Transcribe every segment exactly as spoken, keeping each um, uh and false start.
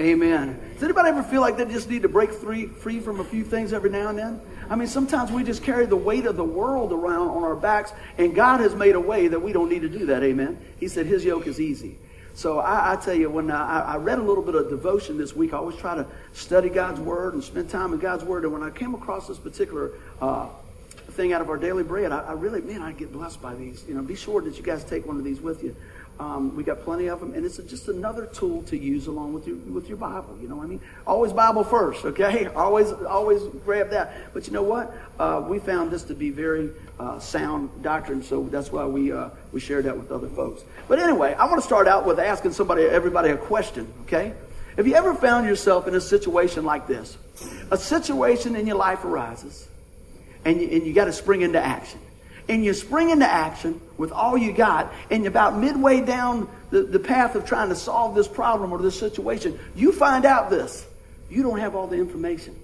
Amen. Does anybody ever feel like they just need to break free, free from a few things every now and then? I mean, sometimes we just carry the weight of the world around on our backs, and God has made a way that we don't need to do that. Amen. He said his yoke is easy. So I, I tell you, when I, I read a little bit of devotion this week, I always try to study God's word and spend time in God's word. And when I came across this particular uh, thing out of our daily bread, I, I really, man, I get blessed by these. You know, be sure that you guys take one of these with you. Um, we got plenty of them, and it's just another tool to use along with your with your Bible. You know what I mean? Always Bible first, okay? Always, always grab that. But you know what? Uh, we found this to be very uh, sound doctrine, so that's why we uh, we shared that with other folks. But anyway, I want to start out with asking somebody, everybody, a question. Okay? Have you ever found yourself in a situation like this? A situation in your life arises, and you, and you got to spring into action. And you spring into action with all you got, and about midway down the, the path of trying to solve this problem or this situation, you find out this. You don't have all the information.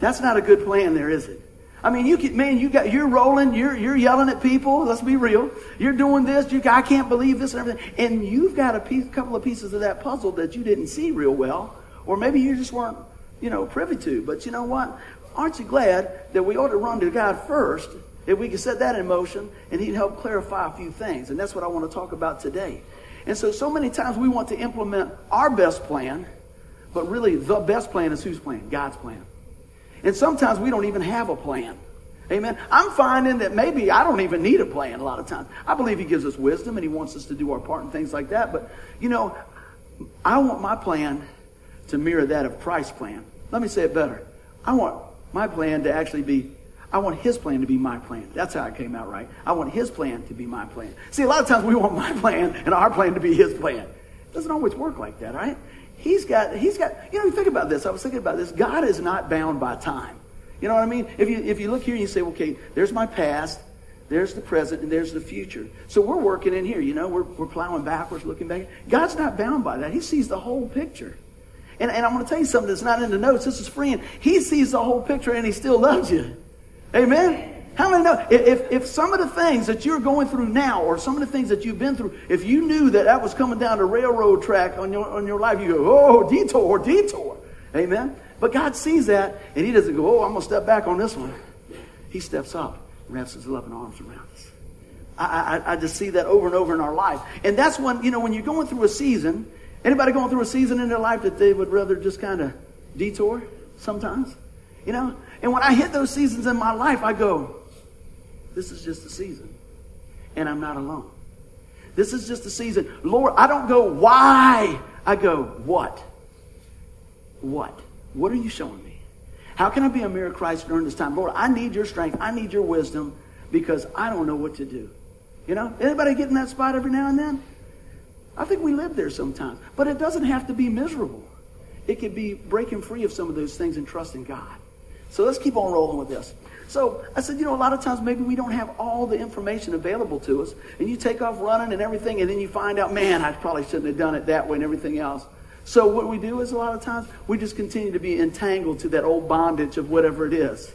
That's not a good plan there, is it? I mean, you can, man, you got, you're rolling, you're, you're yelling at people, let's be real. You're doing this, you, I can't believe this and everything. And you've got a piece, couple of pieces of that puzzle that you didn't see real well, or maybe you just weren't, you know, privy to. But you know what? Aren't you glad that we ought to run to God first? If we could set that in motion, and he'd help clarify a few things. And that's what I want to talk about today. And so, so many times we want to implement our best plan, but really the best plan is whose plan? God's plan. And sometimes we don't even have a plan. Amen. I'm finding that maybe I don't even need a plan a lot of times. I believe he gives us wisdom, and he wants us to do our part and things like that. But, you know, I want my plan to mirror that of Christ's plan. Let me say it better. I want my plan to actually be I want his plan to be my plan. That's how it came out right. I want his plan to be my plan. See, a lot of times we want my plan and our plan to be his plan. It doesn't always work like that, right? He's got, he's got, you know, you think about this. I was thinking about this. God is not bound by time. You know what I mean? If you if you look here and you say, okay, there's my past, there's the present, and there's the future. So we're working in here, you know, we're, we're plowing backwards, looking back. God's not bound by that. He sees the whole picture. And, and I'm going to tell you something that's not in the notes. This is friend. He sees the whole picture, and he still loves you. Amen. How many know if if some of the things that you're going through now, or some of the things that you've been through, if you knew that that was coming down the railroad track on your on your life, you go, oh, detour, detour. Amen. But God sees that, and he doesn't go, oh, I'm gonna step back on this one. He steps up and wraps his loving arms around us. I, I I just see that over and over in our life, and that's when you know when you're going through a season. Anybody going through a season in their life that they would rather just kind of detour sometimes? You know, and when I hit those seasons in my life, I go, this is just a season, and I'm not alone. This is just a season. Lord, I don't go, why? I go, what? What? What are you showing me? How can I be a mirror of Christ during this time? Lord, I need your strength. I need your wisdom because I don't know what to do. You know, anybody get in that spot every now and then? I think we live there sometimes, but it doesn't have to be miserable. It could be breaking free of some of those things and trusting God. So let's keep on rolling with this. So I said, you know, a lot of times maybe we don't have all the information available to us. And you take off running and everything, and then you find out, man, I probably shouldn't have done it that way and everything else. So what we do is a lot of times we just continue to be entangled to that old bondage of whatever it is.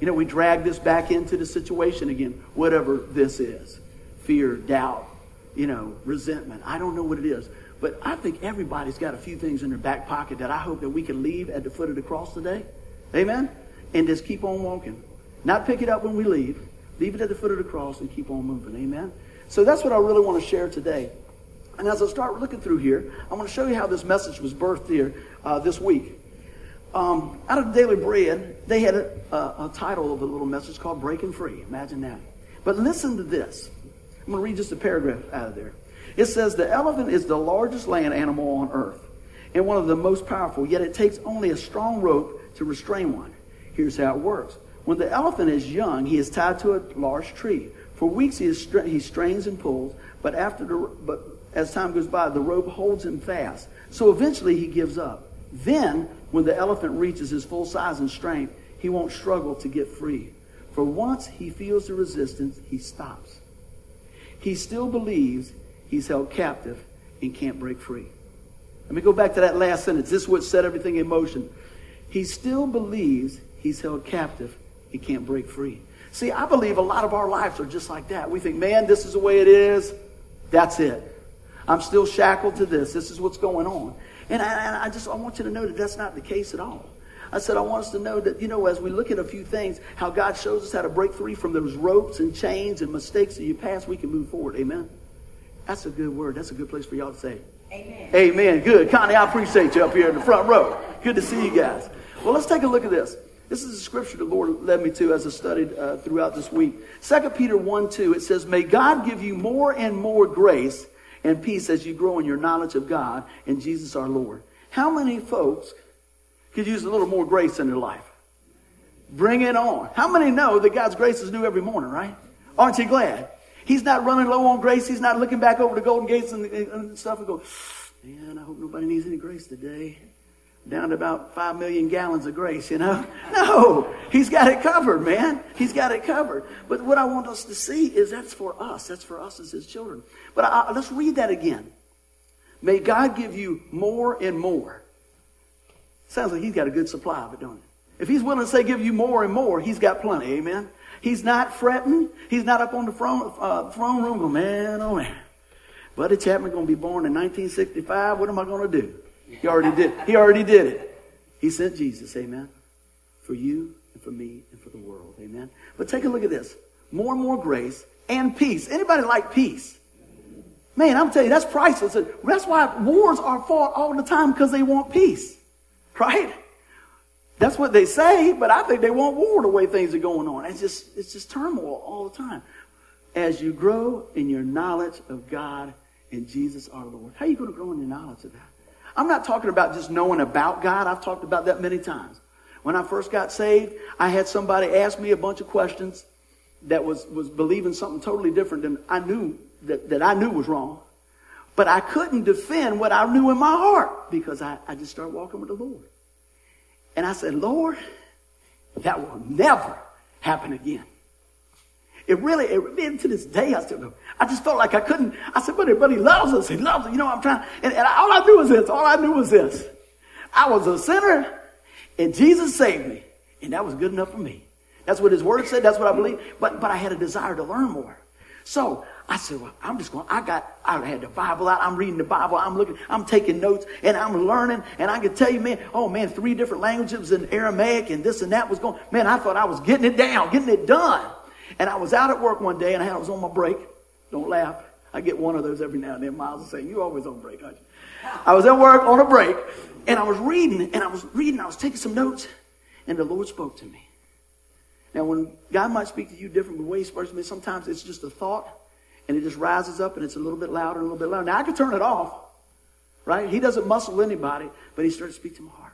You know, we drag this back into the situation again, whatever this is. Fear, doubt, you know, resentment. I don't know what it is. But I think everybody's got a few things in their back pocket that I hope that we can leave at the foot of the cross today. Amen? And just keep on walking. Not pick it up when we leave. Leave it at the foot of the cross and keep on moving. Amen? So that's what I really want to share today. And as I start looking through here, I want to show you how this message was birthed here uh, this week. Um, out of Daily Bread, they had a, a, a title of a little message called Breaking Free. Imagine that. But listen to this. I'm going to read just a paragraph out of there. It says, the elephant is the largest land animal on earth and one of the most powerful, yet it takes only a strong rope to restrain one. Here's how it works. When the elephant is young, he is tied to a large tree. For weeks he, is stra- he strains and pulls, but after the, but as time goes by, the rope holds him fast. So eventually he gives up. Then, when the elephant reaches his full size and strength, he won't struggle to get free. For once he feels the resistance, he stops. He still believes he's held captive and can't break free. Let me go back to that last sentence. This is what set everything in motion. He still believes he's held captive. He can't break free. See, I believe a lot of our lives are just like that. We think, man, this is the way it is. That's it. I'm still shackled to this. This is what's going on. And I, and I just I want you to know that that's not the case at all. I said, I want us to know that, you know, as we look at a few things, how God shows us how to break free from those ropes and chains and mistakes of your past, we can move forward. Amen. That's a good word. That's a good place for y'all to say. Amen. Amen. Good. Connie, I appreciate you up here in the front row. Good to see you guys. Well, let's take a look at this. This is a scripture the Lord led me to as I studied uh, throughout this week. Second Peter one two, it says, may God give you more and more grace and peace as you grow in your knowledge of God and Jesus our Lord. How many folks could use a little more grace in their life? Bring it on. How many know that God's grace is new every morning, right? Aren't you glad? He's not running low on grace. He's not looking back over the golden gates and, and stuff and going, man, I hope nobody needs any grace today. Down to about five million gallons of grace, you know? No, he's got it covered, man. He's got it covered. But what I want us to see is that's for us. That's for us as his children. But I, I, let's read that again. May God give you more and more. Sounds like he's got a good supply of it, don't it? If he's willing to say give you more and more, he's got plenty, amen? He's not fretting. He's not up on the throne, uh, throne room going, man, oh man. Buddy Chapman going to be born in nineteen sixty-five. What am I going to do? He already did. He already did it. He sent Jesus, amen, for you and for me and for the world, amen. But take a look at this. More and more grace and peace. Anybody like peace? Man, I'm telling you, that's priceless. That's why wars are fought all the time, because they want peace, right? That's what they say, but I think they want war the way things are going on. It's just, it's just turmoil all the time. As you grow in your knowledge of God and Jesus our Lord, how are you going to grow in your knowledge of that? I'm not talking about just knowing about God. I've talked about that many times. When I first got saved, I had somebody ask me a bunch of questions that was, was believing something totally different than I knew that, that I knew was wrong. But I couldn't defend what I knew in my heart, because I, I just started walking with the Lord. And I said, Lord, that will never happen again. It really, it, to this day, I still go, I just felt like I couldn't. I said, but everybody loves us. He loves us. You know, I'm trying. And, and all I knew was this. All I knew was this. I was a sinner, and Jesus saved me. And that was good enough for me. That's what his word said. That's what I believe. But but I had a desire to learn more. So I said, well, I'm just going, I got, I had the Bible out. I'm reading the Bible. I'm looking, I'm taking notes, and I'm learning. And I could tell you, man, oh man, three different languages in Aramaic and this and that was going. Man, I thought I was getting it down, getting it done. And I was out at work one day, and I was on my break. Don't laugh. I get one of those every now and then. Miles is saying, you always on break, aren't you? I was at work on a break, and I was reading, and I was reading, I was taking some notes, and the Lord spoke to me. Now, when God might speak to you different ways, sometimes it's just a thought, and it just rises up, and it's a little bit louder, a little bit louder. Now, I could turn it off, right? He doesn't muscle anybody, but he started to speak to my heart.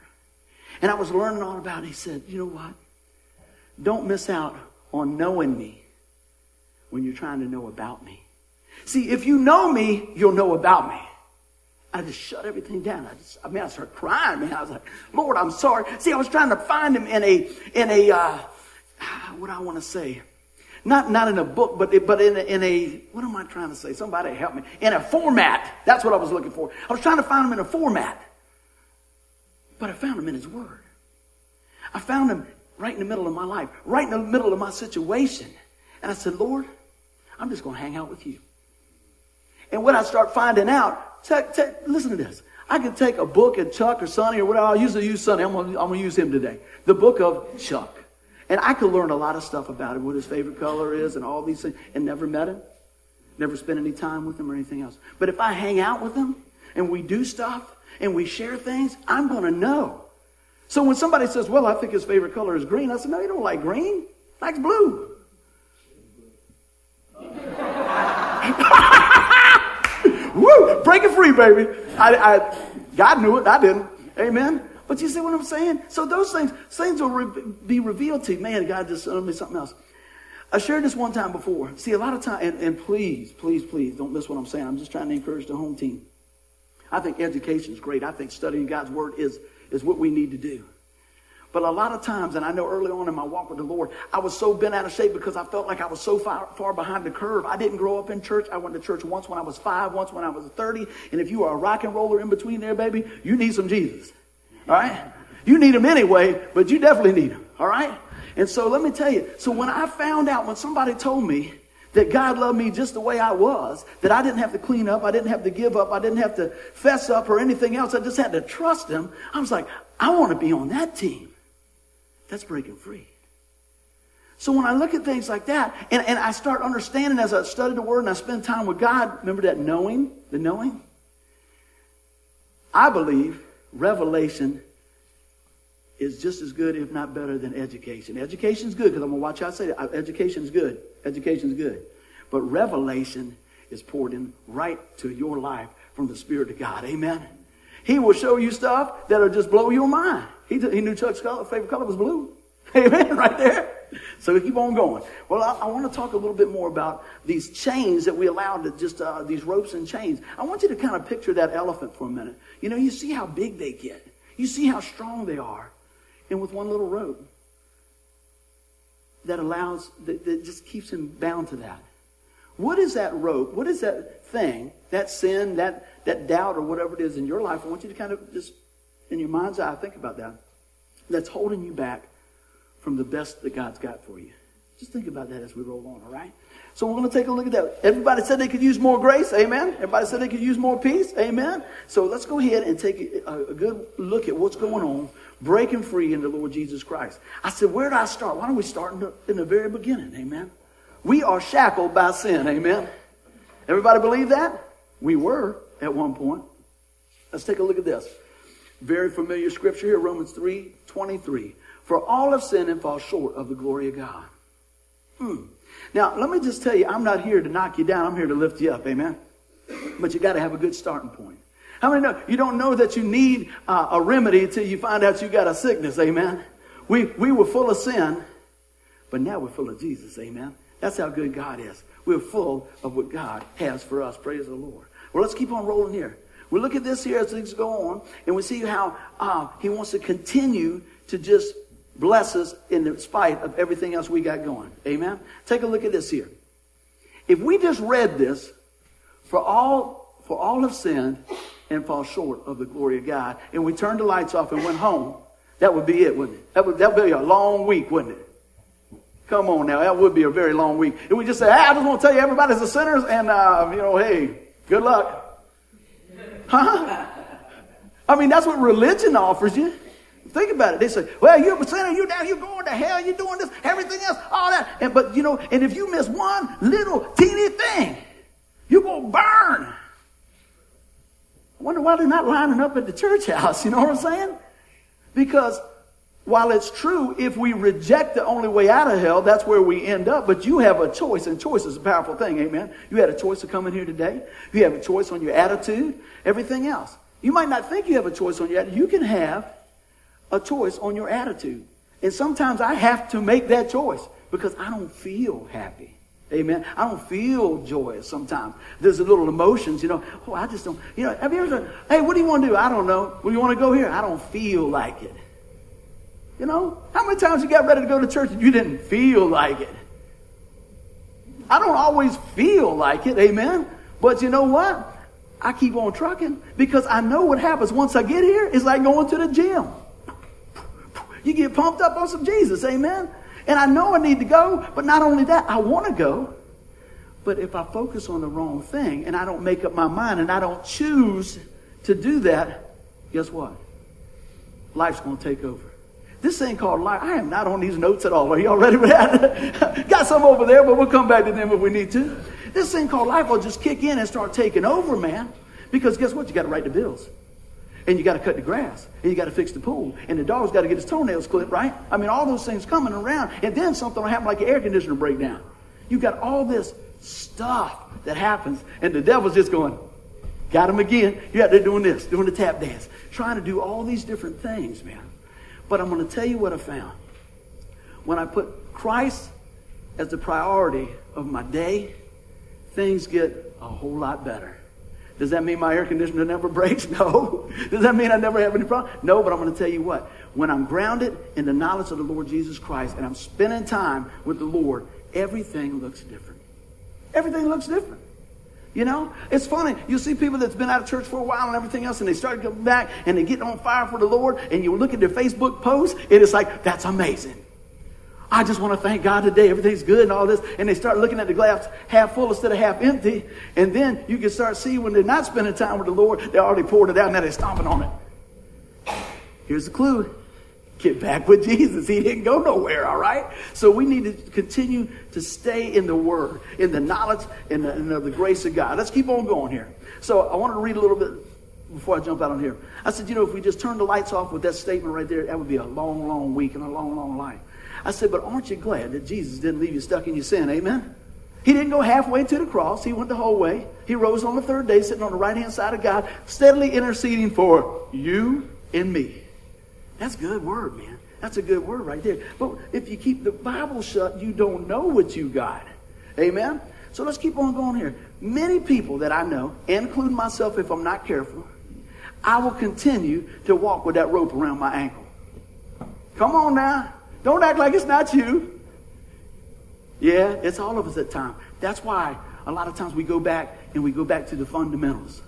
And I was learning all about it. He said, you know what? Don't miss out on knowing me when you're trying to know about me. See, if you know me, you'll know about me. I just shut everything down. I just, I mean, I started crying, man. I was like, Lord, I'm sorry. See, I was trying to find him in a, in a, uh, what I want to say? Not, not in a book, but, but in a, in a, what am I trying to say? Somebody help me. In a format. That's what I was looking for. I was trying to find him in a format, but I found him in his word. I found him right in the middle of my life, right in the middle of my situation. And I said, Lord, I'm just going to hang out with you. And when I start finding out, t- t- listen to this. I can take a book and Chuck or Sonny or whatever. I'll usually use Sonny. I'm going to use him today. The book of Chuck. And I could learn a lot of stuff about him, what his favorite color is and all these things. And never met him. Never spent any time with him or anything else. But if I hang out with him and we do stuff and we share things, I'm going to know. So when somebody says, well, I think his favorite color is green, I said, no, he don't like green. He likes blue. Woo! Break it free, baby. I, I, God knew it. I didn't. Amen. But you see what I'm saying? So those things, things will re- be revealed to you. Man, God just showed me something else. I shared this one time before. See, a lot of time, and, and please, please, please, don't miss what I'm saying. I'm just trying to encourage the home team. I think education is great. I think studying God's word is is what we need to do. But a lot of times, and I know early on in my walk with the Lord, I was so bent out of shape because I felt like I was so far, far behind the curve. I didn't grow up in church. I went to church once when I was five, once when I was thirty. And if you are a rock and roller in between there, baby, you need some Jesus. All right? You need him anyway, but you definitely need him. All right? And so let me tell you. So when I found out, when somebody told me that God loved me just the way I was, that I didn't have to clean up, I didn't have to give up, I didn't have to fess up or anything else. I just had to trust him. I was like, I want to be on that team. That's breaking free. So when I look at things like that, and, and I start understanding as I study the Word and I spend time with God, remember that knowing, the knowing? I believe revelation is just as good, if not better, than education. Education's good, because I'm going to watch how I say that. Education's good. Education's good. But revelation is poured in right to your life from the Spirit of God. Amen? He will show you stuff that'll just blow your mind. He, he knew Chuck's color, favorite color was blue. Amen? Right there. So we keep on going. Well, I, I want to talk a little bit more about these chains that we allowed to just, uh, these ropes and chains. I want you to kind of picture that elephant for a minute. You know, you see how big they get. You see how strong they are. And with one little rope that allows, that, that just keeps him bound to that. What is that rope? What is that thing, that sin, that, that doubt or whatever it is in your life? I want you to kind of just, in your mind's eye, think about that. That's holding you back from the best that God's got for you. Just think about that as we roll on, all right? So we're going to take a look at that. Everybody said they could use more grace, amen? Everybody said they could use more peace, amen? So let's go ahead and take a, a good look at what's going on, breaking free in the Lord Jesus Christ. I said, where do I start? Why don't we start in the, in the very beginning, amen? We are shackled by sin, amen? Everybody believe that? We were at one point. Let's take a look at this. Very familiar scripture here, Romans three twenty-three. For all have sinned and fall short of the glory of God. Hmm. Now, let me just tell you, I'm not here to knock you down. I'm here to lift you up, amen? But you got to have a good starting point. How many know? You don't know that you need uh, a remedy until you find out you got a sickness, amen? We, we were full of sin, but now we're full of Jesus, amen? That's how good God is. We're full of what God has for us. Praise the Lord. Well, let's keep on rolling here. We look at this here as things go on, and we see how uh, he wants to continue to just bless us in spite of everything else we got going. Amen? Take a look at this here. If we just read this, for all, for all have sinned and fall short of the glory of God, and we turned the lights off and went home, that would be it, wouldn't it? That would, that would be a long week, wouldn't it? Come on now, that would be a very long week. And we just say, hey, I just want to tell you everybody's a sinner, and, uh, you know, hey, good luck. Huh? I mean, that's what religion offers you. Think about it. They say, well, you're a sinner, you're down, you're going to hell, you're doing this, everything else, all that. And, but, you know, and if you miss one little teeny thing, you're going to burn. I wonder why they're not lining up at the church house, you know what I'm saying? Because while it's true, if we reject the only way out of hell, that's where we end up. But you have a choice, and choice is a powerful thing, amen? You had a choice to come in here today. You have a choice on your attitude, everything else. You might not think you have a choice on your attitude. You can have a choice on your attitude. And sometimes I have to make that choice because I don't feel happy. Amen. I don't feel joyous sometimes. There's a little emotions, you know. Oh, I just don't, you know, have you ever said, hey, what do you want to do? I don't know. Well, you want to go here? I don't feel like it. You know, how many times you got ready to go to church and you didn't feel like it? I don't always feel like it. Amen. But you know what? I keep on trucking because I know what happens once I get here. It's like going to the gym. You get pumped up on some Jesus, amen? And I know I need to go, but not only that, I want to go. But if I focus on the wrong thing and I don't make up my mind and I don't choose to do that, guess what? Life's going to take over. This thing called life, I am not on these notes at all. Are y'all ready for that? Got some over there, but we'll come back to them if we need to. This thing called life will just kick in and start taking over, man. Because guess what? You got to write the bills. And you got to cut the grass. And you got to fix the pool. And the dog's got to get his toenails clipped, right? I mean, all those things coming around. And then something will happen like your air conditioner breakdown. You got all this stuff that happens. And the devil's just going, got him again. You're out there doing this, doing the tap dance. Trying to do all these different things, man. But I'm going to tell you what I found. When I put Christ as the priority of my day, things get a whole lot better. Does that mean my air conditioner never breaks? No. Does that mean I never have any problem? No, but I'm going to tell you what. When I'm grounded in the knowledge of the Lord Jesus Christ and I'm spending time with the Lord, everything looks different. Everything looks different. You know? It's funny. You see people that's been out of church for a while and everything else, and they start coming back and they get on fire for the Lord, and you look at their Facebook posts, and it's like, that's amazing. I just want to thank God today. Everything's good and all this. And they start looking at the glass half full instead of half empty. And then you can start seeing when they're not spending time with the Lord, they already poured it out. Now they're stomping on it. Here's the clue. Get back with Jesus. He didn't go nowhere, all right? So we need to continue to stay in the Word, in the knowledge and the, and the grace of God. Let's keep on going here. So I wanted to read a little bit before I jump out on here. I said, you know, if we just turn the lights off with that statement right there, that would be a long, long week and a long, long life. I said, but aren't you glad that Jesus didn't leave you stuck in your sin? Amen? He didn't go halfway to the cross. He went the whole way. He rose on the third day, sitting on the right-hand side of God, steadily interceding for you and me. That's good word, man. That's a good word right there. But if you keep the Bible shut, you don't know what you got. Amen? So let's keep on going here. Many people that I know, including myself if I'm not careful, I will continue to walk with that rope around my ankle. Come on now. Don't act like it's not you. Yeah, it's all of us at times. That's why a lot of times we go back and we go back to the fundamentals.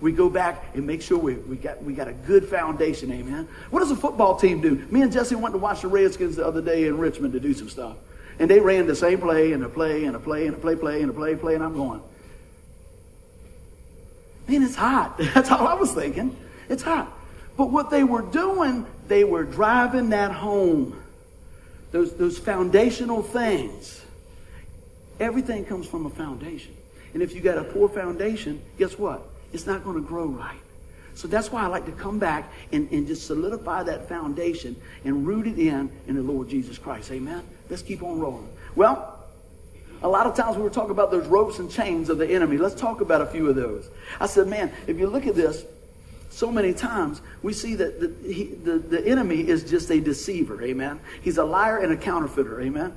We go back and make sure we, we got we got a good foundation, amen. What does a football team do? Me and Jesse went to watch the Redskins the other day in Richmond to do some stuff. And they ran the same play and a play and a play and a play, play and a play, play, and I'm going, man, it's hot. That's all I was thinking. It's hot. But what they were doing, they were driving that home. Those, those foundational things. Everything comes from a foundation. And if you got a poor foundation, guess what? It's not going to grow right. So that's why I like to come back and, and just solidify that foundation and root it in in the Lord Jesus Christ. Amen? Let's keep on rolling. Well, a lot of times we were talking about those ropes and chains of the enemy. Let's talk about a few of those. I said, man, if you look at this, so many times we see that the, he, the, the enemy is just a deceiver. Amen? He's a liar and a counterfeiter. Amen?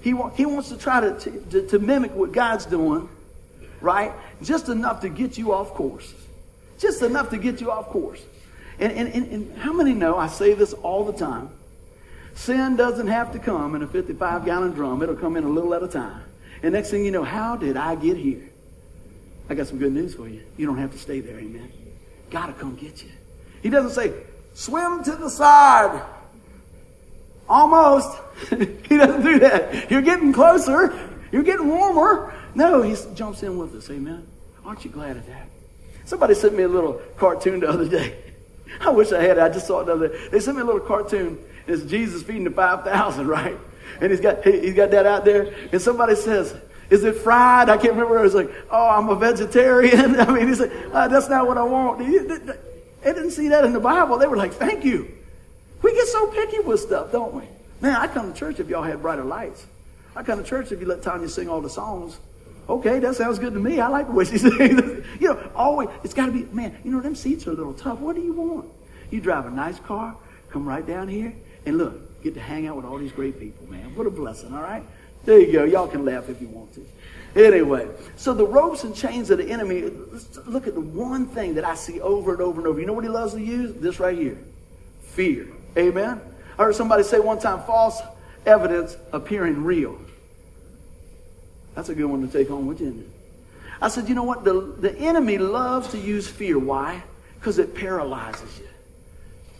He, wa- he wants to try to, to, to mimic what God's doing. Right? Just enough to get you off course. Just enough to get you off course. And, and, and, and how many know, I say this all the time, sin doesn't have to come in a fifty-five gallon drum. It'll come in a little at a time. And next thing you know, how did I get here? I got some good news for you. You don't have to stay there, amen. God will come get you. He doesn't say, swim to the side. Almost. He doesn't do that. You're getting closer. You're getting warmer. No, he jumps in with us, amen. Aren't you glad of that? Somebody sent me a little cartoon the other day. I wish I had it. I just saw it the other day. They sent me a little cartoon. It's Jesus feeding the five thousand, right? And he's got he's got that out there. And somebody says, is it fried? I can't remember. It was like, oh, I'm a vegetarian. I mean, he said, oh, that's not what I want. They didn't see that in the Bible. They were like, thank you. We get so picky with stuff, don't we? Man, I come to church if y'all had brighter lights. I come to church if you let Tanya sing all the songs. Okay, that sounds good to me. I like the way she sings. You know, always, it's got to be, man, you know, them seats are a little tough. What do you want? You drive a nice car, come right down here, and look, get to hang out with all these great people, man. What a blessing, all right? There you go. Y'all can laugh if you want to. Anyway, so the ropes and chains of the enemy, let's look at the one thing that I see over and over and over. You know what he loves to use? This right here. Fear. Amen? I heard somebody say one time, false evidence appearing real. That's a good one to take home with you, isn't it? I said, you know what? The, the enemy loves to use fear. Why? Because it paralyzes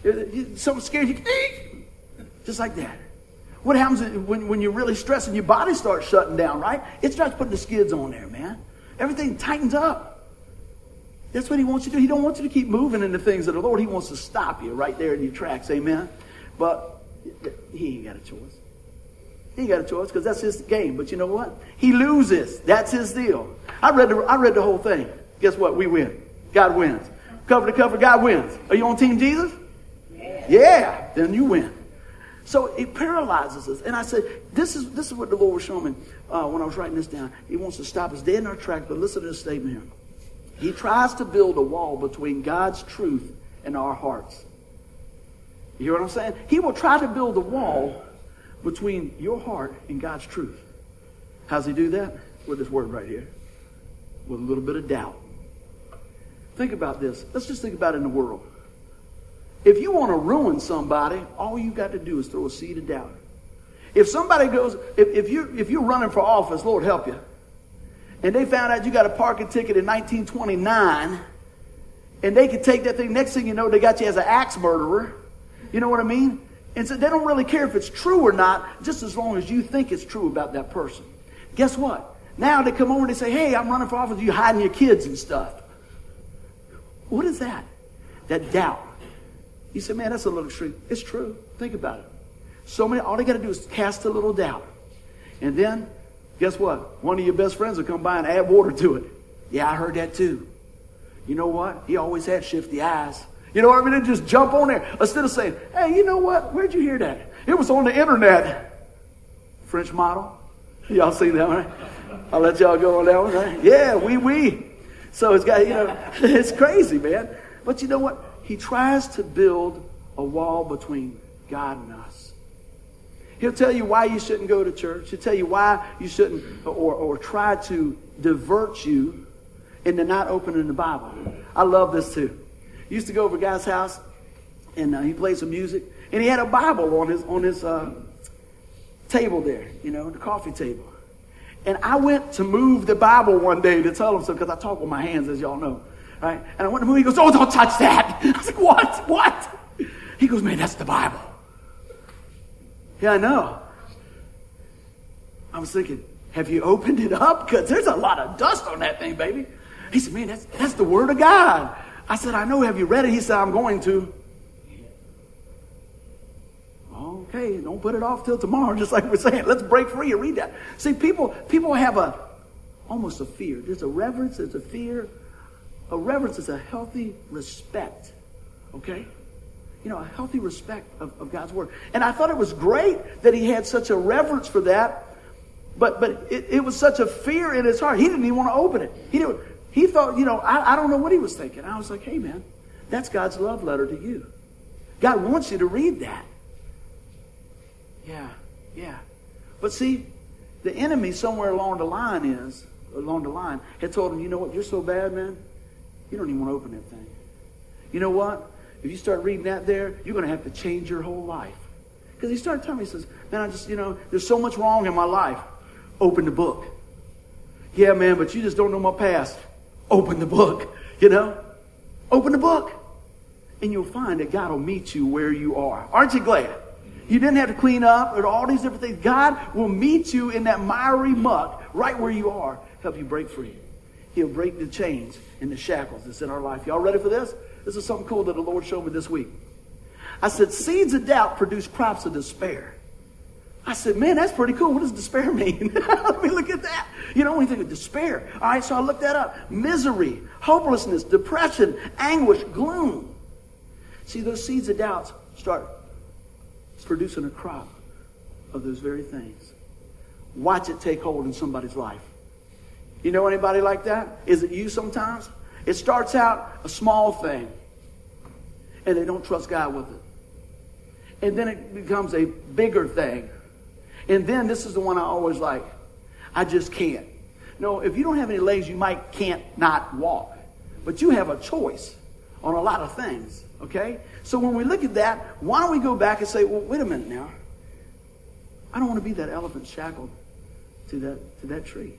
you. Something scares you. Just like that. What happens when, when you're really stressed and your body starts shutting down, right? It starts putting the skids on there, man. Everything tightens up. That's what he wants you to do. He don't want you to keep moving in the things of the Lord. He wants to stop you right there in your tracks, amen? But he ain't got a choice. He got a choice because that's his game. But you know what? He loses. That's his deal. I read the I read the whole thing. Guess what? We win. God wins. Cover to cover, God wins. Are you on Team Jesus? Yeah. Yeah. Then you win. So it paralyzes us. And I said, this is this is what the Lord was showing me uh, when I was writing this down. He wants to stop us dead in our tracks. But listen to this statement here. He tries to build a wall between God's truth and our hearts. You hear what I'm saying? He will try to build a wall between your heart and God's truth. How does he do that? With this word right here. With a little bit of doubt. Think about this. Let's just think about it in the world. If you want to ruin somebody, all you got to do is throw a seed of doubt. If somebody goes, if, if, you're, if you're running for office, Lord help you, and they found out you got a parking ticket in nineteen twenty-nine, and they could take that thing, next thing you know, they got you as an axe murderer. You know what I mean? And so they don't really care if it's true or not, just as long as you think it's true about that person. Guess what? Now they come over and they say, hey, I'm running for office, you hiding your kids and stuff. What is that? That doubt. You say, man, that's a little true. It's true. Think about it. So many, all they got to do is cast a little doubt. And then, guess what? One of your best friends will come by and add water to it. Yeah, I heard that too. You know what? He always had shifty eyes. You know what I mean? They just jump on there. Instead of saying, hey, you know what? Where'd you hear that? It was on the internet. French model. Y'all see that one, right? I'll let y'all go on that one, right? Yeah, wee wee. So it's got, you know, it's crazy, man. But you know what? He tries to build a wall between God and us. He'll tell you why you shouldn't go to church. He'll tell you why you shouldn't, or, or try to divert you into not opening the Bible. I love this too. I used to go over to a guy's house, and uh, he played some music, and he had a Bible on his on his uh, table there, you know, the coffee table. And I went to move the Bible one day to tell him so, because I talk with my hands, as y'all know, right? And I went to move. He goes, "Oh, don't touch that!" I was like, "What? What?" He goes, "Man, that's the Bible." Yeah, I know. I was thinking, have you opened it up? Because there's a lot of dust on that thing, baby. He said, man, that's that's the Word of God. I said, I know. Have you read it? He said, I'm going to. Okay, don't put it off till tomorrow, just like we're saying. Let's break free and read that. See, people people have a almost a fear. There's a reverence. There's a fear. A reverence is a healthy respect. Okay? You know, a healthy respect of, of God's Word. And I thought it was great that he had such a reverence for that, but but it, it was such a fear in his heart. He didn't even want to open it. He didn't. He thought, you know, I, I don't know what he was thinking. I was like, hey, man, that's God's love letter to you. God wants you to read that. Yeah, yeah. But see, the enemy somewhere along the line is, along the line, had told him, you know what, you're so bad, man, you don't even want to open that thing. You know what? If you start reading that there, you're going to have to change your whole life. Because he started telling me, he says, man, I just, you know, there's so much wrong in my life. Open the book. Yeah, man, but you just don't know my past. Open the book, you know? Open the book. And you'll find that God will meet you where you are. Aren't you glad? You didn't have to clean up or all these different things. God will meet you in that miry muck right where you are, help you break free. He'll break the chains and the shackles that's in our life. Y'all ready for this? This is something cool that the Lord showed me this week. I said, seeds of doubt produce crops of despair. I said, man, that's pretty cool. What does despair mean? Let me look at that. You know, when you think of despair. All right, so I looked that up. Misery, hopelessness, depression, anguish, gloom. See, those seeds of doubts start producing a crop of those very things. Watch it take hold in somebody's life. You know anybody like that? Is it you sometimes? It starts out a small thing, and they don't trust God with it. And then it becomes a bigger thing. And then this is the one I always like. I just can't. No, if you don't have any legs, you might can't not walk. But you have a choice on a lot of things, okay? So when we look at that, why don't we go back and say, well, wait a minute now. I don't want to be that elephant shackled to that, to that tree.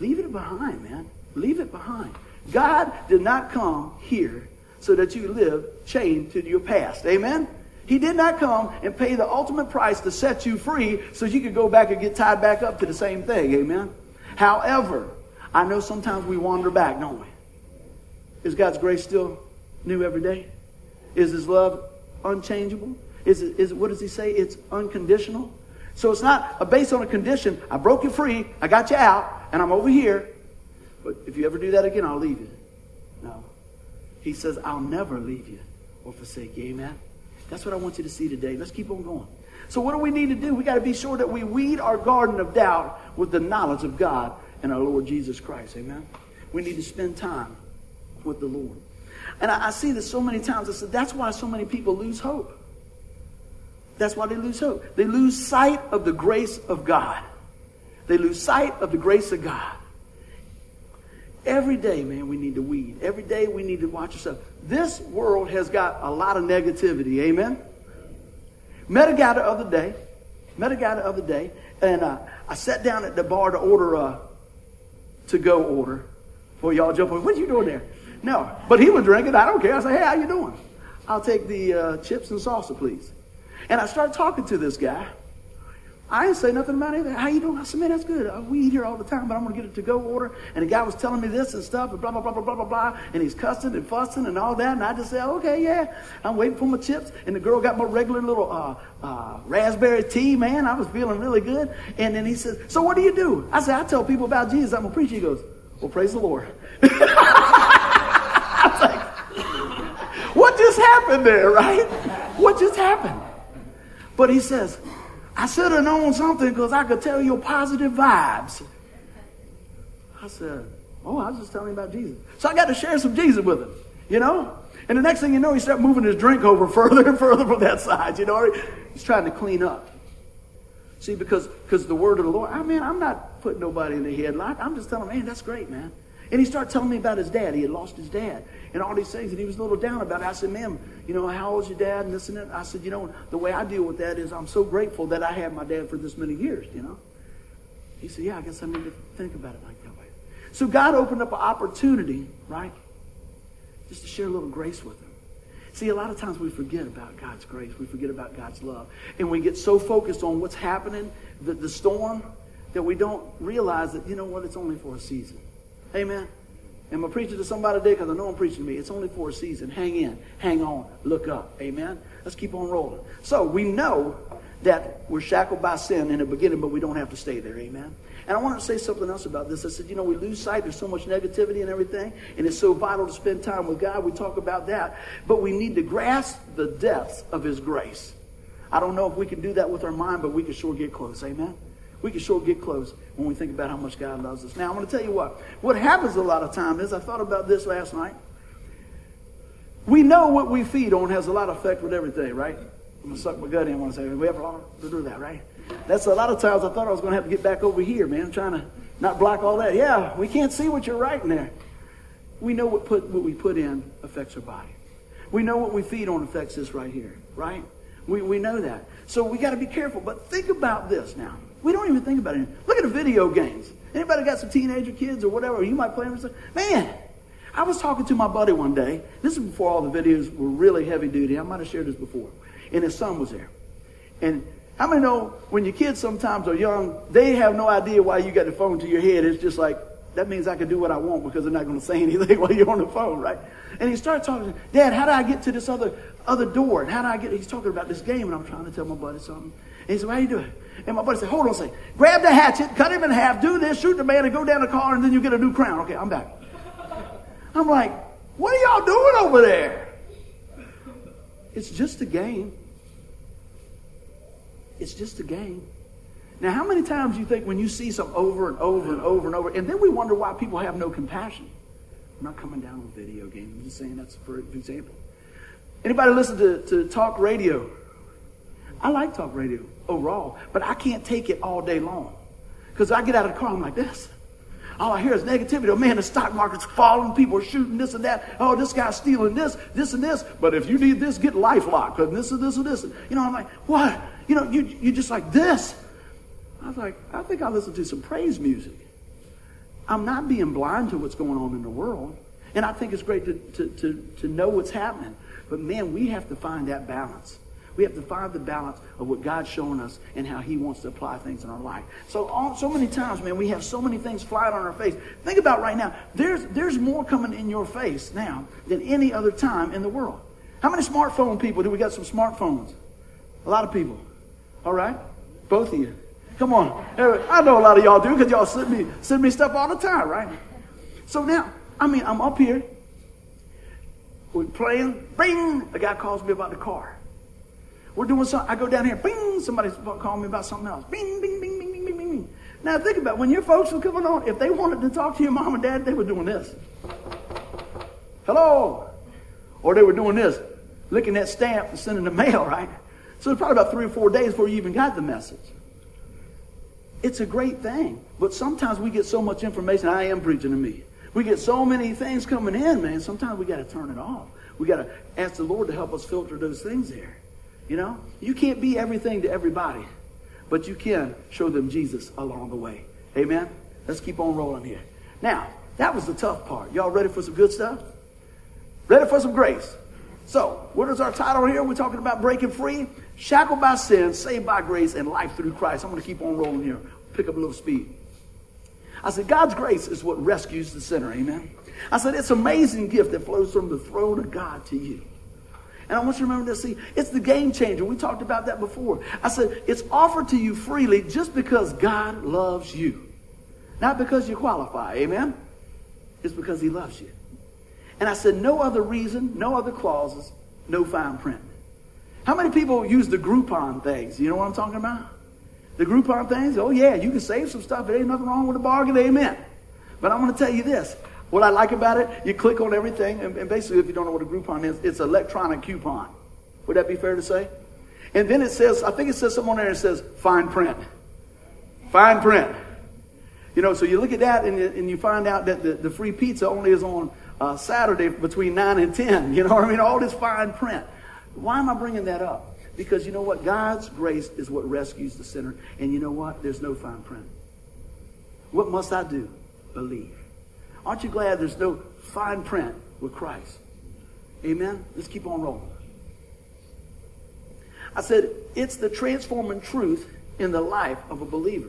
Leave it behind, man. Leave it behind. God did not come here so that you live chained to your past. Amen? He did not come and pay the ultimate price to set you free so you could go back and get tied back up to the same thing. Amen? However, I know sometimes we wander back, don't we? Is God's grace still new every day? Is his love unchangeable? Is it, is it, what does he say? It's unconditional. So it's not based on a condition. I broke you free. I got you out. And I'm over here. But if you ever do that again, I'll leave you. No. He says, I'll never leave you or forsake you. Amen. That's what I want you to see today. Let's keep on going. So what do we need to do? We got to be sure that we weed our garden of doubt with the knowledge of God and our Lord Jesus Christ. Amen. We need to spend time with the Lord. And I, I see this so many times. I said, that's why so many people lose hope. That's why they lose hope. They lose sight of the grace of God. They lose sight of the grace of God. Every day, man, we need to weed. Every day we need to watch ourselves. This world has got a lot of negativity. Amen? Met a guy the other day. Met a guy the other day. And uh, I sat down at the bar to order a to-go order. Boy, y'all jump on, what are you doing there? No. But he was drinking. I don't care. I said, hey, how you doing? I'll take the uh, chips and salsa, please. And I started talking to this guy. I didn't say nothing about anything. How you doing? I said, man, that's good. We eat here all the time, but I'm going to get a to-go order. And the guy was telling me this and stuff, and blah, blah, blah, blah, blah, blah, blah. And he's cussing and fussing and all that. And I just said, okay, yeah. I'm waiting for my chips. And the girl got my regular little uh, uh, raspberry tea, man. I was feeling really good. And then he says, so what do you do? I said, I tell people about Jesus. I'm a preacher. He goes, well, praise the Lord. I was like, what just happened there, right? What just happened? But he says, I should have known something because I could tell your positive vibes. I said, oh, I was just telling him about Jesus. So I got to share some Jesus with him, you know? And the next thing you know, he started moving his drink over further and further from that side, you know? He's trying to clean up. See, because because the word of the Lord, I mean, I'm not putting nobody in the headlock. I'm just telling him, man, that's great, man. And he started telling me about his dad. He had lost his dad and all these things. And he was a little down about it. I said, ma'am, you know, how old's your dad and this and that? I said, you know, the way I deal with that is I'm so grateful that I had my dad for this many years, you know. He said, yeah, I guess I need to think about it like that way. So God opened up an opportunity, right, just to share a little grace with him. See, a lot of times we forget about God's grace. We forget about God's love. And we get so focused on what's happening, the, the storm, that we don't realize that, you know what, it's only for a season. Amen. Am I preaching to somebody today? Because I know I'm preaching to me. It's only for a season. Hang in. Hang on. Look up. Amen. Let's keep on rolling. So we know that we're shackled by sin in the beginning, but we don't have to stay there. Amen. And I wanted to say something else about this. I said, you know, we lose sight. There's so much negativity and everything. And it's so vital to spend time with God. We talk about that. But we need to grasp the depths of his grace. I don't know if we can do that with our mind, but we can sure get close. Amen. We can sure get close when we think about how much God loves us. Now, I'm going to tell you what. What happens a lot of time is, I thought about this last night. We know what we feed on has a lot of effect with everything, right? I'm going to suck my gut in when I say, we ever ought to do that, right? That's a lot of times I thought I was going to have to get back over here, man, trying to not block all that. Yeah, we can't see what you're writing there. We know what put what we put in affects our body. We know what we feed on affects this right here, right? We, we know that. So we got to be careful. But think about this now. We don't even think about it. Look at the video games. Anybody got some teenager kids or whatever? You might play them and say, man, I was talking to my buddy one day. This is before all the videos were really heavy duty. I might have shared this before. And his son was there. And how many know when your kids sometimes are young, they have no idea why you got the phone to your head. It's just like, that means I can do what I want because they're not going to say anything while you're on the phone, right? And he started talking, Dad, how do I get to this other other door? And how do I get, he's talking about this game, and I'm trying to tell my buddy something. And he said, how you doing? And my buddy said, hold on a second. Grab the hatchet, cut him in half, do this, shoot the man, and go down the car, and then you get a new crown. Okay, I'm back. I'm like, what are y'all doing over there? It's just a game. It's just a game. Now, how many times do you think when you see something over and over and over and over, and then we wonder why people have no compassion? I'm not coming down on video games. I'm just saying that's for example. Anybody listen to, to talk radio? I like talk radio overall, but I can't take it all day long. Because I get out of the car, I'm like this. All I hear is negativity. Oh, man, the stock market's falling. People are shooting this and that. Oh, this guy's stealing this, this and this. But if you need this, get LifeLock. And this and this and this. You know, I'm like, what? You know, you, you're just like this. I was like, I think I'll listen to some praise music. I'm not being blind to what's going on in the world. And I think it's great to, to, to, to know what's happening. But man, we have to find that balance. We have to find the balance of what God's showing us and how he wants to apply things in our life. So all, so many times, man, we have so many things flying on our face. Think about right now. There's, there's more coming in your face now than any other time in the world. How many smartphone people do we got some smartphones? A lot of people. All right? Both of you. Come on. I know a lot of y'all do because y'all send me, send me stuff all the time, right? So now, I mean, I'm up here. We're playing. Bing! A guy calls me about the car. We're doing something. I go down here. Bing! Somebody's calling me about something else. Bing, bing, bing, bing, bing, bing, bing. Now, think about it. When your folks were coming on, if they wanted to talk to your mom and dad, they were doing this. Hello. Or they were doing this. Licking that stamp and sending the mail, right? So it's probably about three or four days before you even got the message. It's a great thing, but sometimes we get so much information. I am preaching to me. We get so many things coming in, man. Sometimes we got to turn it off. We got to ask the Lord to help us filter those things there. You know, you can't be everything to everybody, but you can show them Jesus along the way. Amen. Let's keep on rolling here. Now, that was the tough part. Y'all ready for some good stuff? Ready for some grace? So what is our title here? We're talking about breaking free, shackled by sin, saved by grace, and life through Christ. I'm going to keep on rolling here, pick up a little speed. I said, God's grace is what rescues the sinner, amen? I said, it's an amazing gift that flows from the throne of God to you. And I want you to remember this, see, it's the game changer. We talked about that before. I said, it's offered to you freely just because God loves you. Not because you qualify, amen? It's because he loves you. And I said, no other reason, no other clauses, no fine print. How many people use the Groupon things? You know what I'm talking about? The Groupon things, oh yeah, you can save some stuff. It ain't nothing wrong with a bargain, amen. But I'm going to tell you this. What I like about it, you click on everything, and, and basically, if you don't know what a Groupon is, it's electronic coupon. Would that be fair to say? And then it says, I think it says something on there, it says, fine print. Fine print. You know, so you look at that, and you, and you find out that the, the free pizza only is on uh, Saturday between nine and ten. You know what I mean? All this fine print. Why am I bringing that up? Because you know what? God's grace is what rescues the sinner. And you know what? There's no fine print. What must I do? Believe. Aren't you glad there's no fine print with Christ? Amen? Let's keep on rolling. I said, it's the transforming truth in the life of a believer.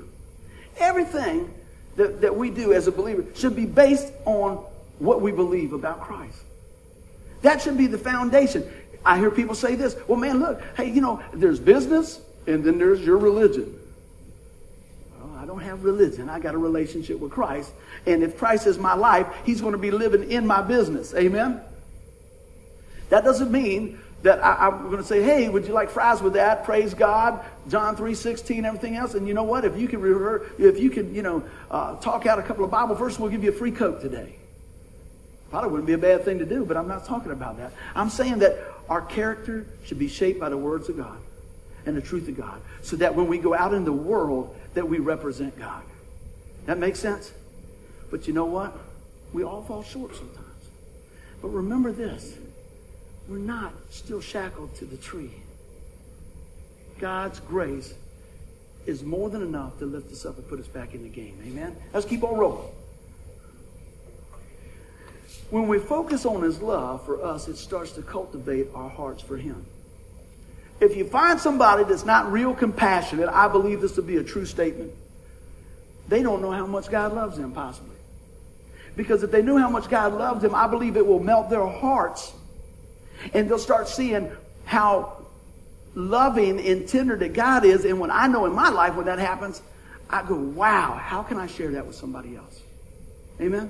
Everything that, that we do as a believer should be based on what we believe about Christ. That should be the foundation. I hear people say this, well, man, look, hey, you know, there's business and then there's your religion. I don't have religion. I got a relationship with Christ. And if Christ is my life, he's going to be living in my business. Amen? That doesn't mean that I, I'm going to say, hey, would you like fries with that? Praise God. John three sixteen, everything else. And you know what? If you can, refer, if you, can you know, uh, talk out a couple of Bible verses, we'll give you a free Coke today. Probably wouldn't be a bad thing to do, but I'm not talking about that. I'm saying that our character should be shaped by the words of God and the truth of God, so that when we go out in the world, that we represent God. That makes sense? But you know what? We all fall short sometimes. But remember this. We're not still shackled to the tree. God's grace is more than enough to lift us up and put us back in the game. Amen? Let's keep on rolling. When we focus on his love for us, it starts to cultivate our hearts for him. If you find somebody that's not real compassionate, I believe this to be a true statement. They don't know how much God loves them, possibly. Because if they knew how much God loves them, I believe it will melt their hearts. And they'll start seeing how loving and tender that God is. And when I know in my life when that happens, I go, wow, how can I share that with somebody else? Amen?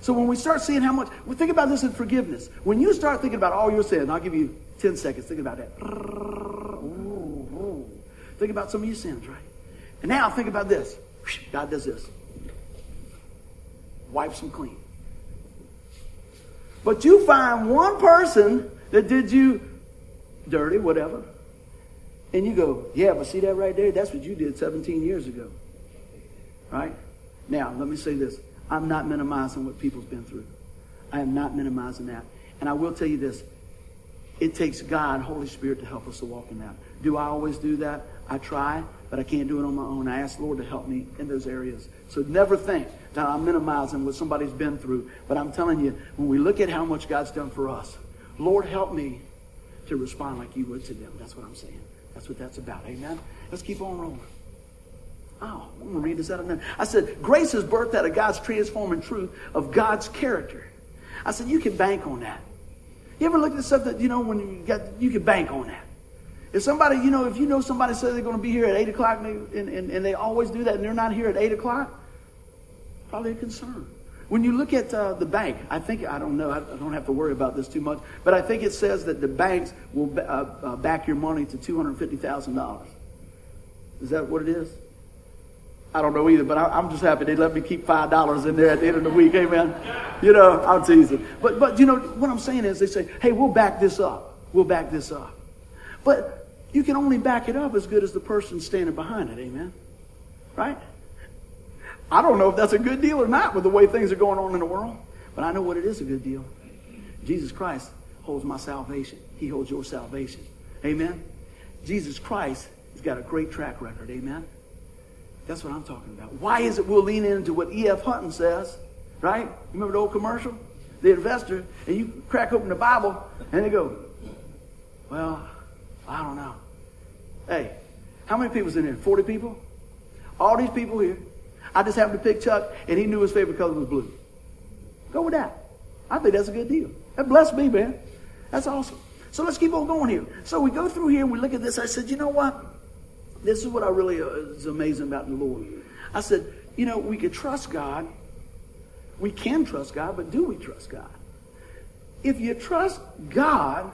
So when we start seeing how much, well, think about this in forgiveness. When you start thinking about all your sins, I'll give you ten seconds. Think about that. Ooh, ooh. Think about some of your sins, right? And now think about this. God does this. Wipes them clean. But you find one person that did you dirty, whatever. And you go, yeah, but see that right there? That's what you did seventeen years ago. Right? Now, let me say this. I'm not minimizing what people's been through. I am not minimizing that. And I will tell you this. It takes God, Holy Spirit, to help us to walk in that. Do I always do that? I try, but I can't do it on my own. I ask the Lord to help me in those areas. So never think that I'm minimizing what somebody's been through. But I'm telling you, when we look at how much God's done for us, Lord, help me to respond like you would to them. That's what I'm saying. That's what that's about. Amen? Let's keep on rolling. Oh, I'm going to read this out of there. I said, grace is birthed out of God's transforming truth of God's character. I said, you can bank on that. You ever look at stuff that, you know, when you got, you can bank on that. If somebody, you know, if you know somebody says they're going to be here at eight o'clock and, and, and, and they always do that and they're not here at eight o'clock, probably a concern. When you look at uh, the bank, I think, I don't know, I don't have to worry about this too much, but I think it says that the banks will uh, uh, back your money to two hundred fifty thousand dollars. Is that what it is? I don't know either, but I, I'm just happy they let me keep five dollars in there at the end of the week, amen? You know, I'm teasing. But, but you know, what I'm saying is they say, hey, we'll back this up. We'll back this up. But you can only back it up as good as the person standing behind it, amen? Right? I don't know if that's a good deal or not with the way things are going on in the world, but I know what it is a good deal. Jesus Christ holds my salvation. He holds your salvation, amen? Jesus Christ has got a great track record, amen? That's what I'm talking about. Why is it we'll lean into what E F Hutton says, right? Remember the old commercial? The investor, and you crack open the Bible, and they go, Well, I don't know. Hey, how many people's in here? forty people? All these people here. I just happened to pick Chuck, and he knew his favorite color was blue. Go with that. I think that's a good deal. That blessed me, man. That's awesome. So let's keep on going here. So we go through here, we look at this. I said, you know what? This is what I really uh, is amazing about the Lord. I said, you know, we could trust God. We can trust God, but do we trust God? If you trust God